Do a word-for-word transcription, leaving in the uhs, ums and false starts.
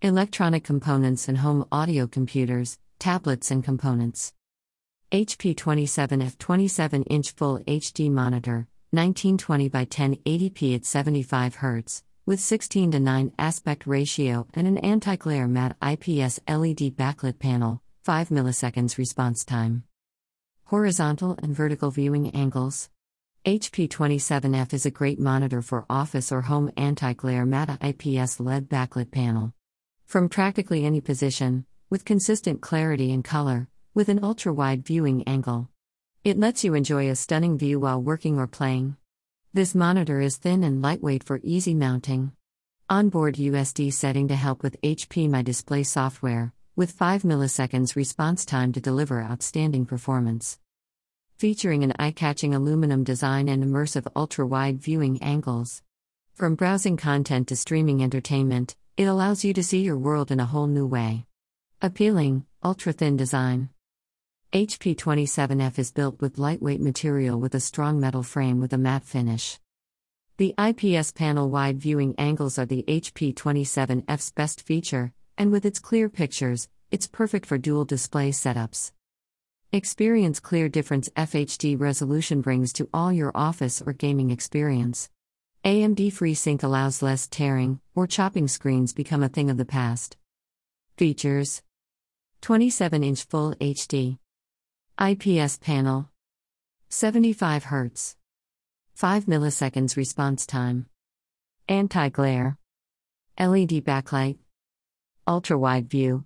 Electronic components and home audio computers, tablets and components. H P twenty-seven F twenty-seven inch Full H D monitor, nineteen twenty by ten eighty p at seventy-five hertz, with sixteen to nine aspect ratio and an anti-glare matte I P S L E D backlit panel, five milliseconds response time. Horizontal and vertical viewing angles. H P twenty-seven F is a great monitor for office or home anti-glare matte I P S L E D backlit panel. From practically any position, with consistent clarity and color, with an ultra-wide viewing angle. It lets you enjoy a stunning view while working or playing. This monitor is thin and lightweight for easy mounting. Onboard U S D setting to help with H P My Display software, with five milliseconds response time to deliver outstanding performance. Featuring an eye-catching aluminum design and immersive ultra-wide viewing angles. From browsing content to streaming entertainment, it allows you to see your world in a whole new way. Appealing, ultra-thin design. H P twenty-seven F is built with lightweight material with a strong metal frame with a matte finish. The I P S panel wide viewing angles are the H P twenty-seven F's best feature, and with its clear pictures, it's perfect for dual display setups. Experience clear difference F H D resolution brings to all your office or gaming experience. A M D FreeSync allows less tearing, or chopping screens become a thing of the past. Features: twenty-seven inch Full H D I P S panel, seventy-five hertz, five milliseconds response time, anti-glare, L E D backlight, ultra-wide view.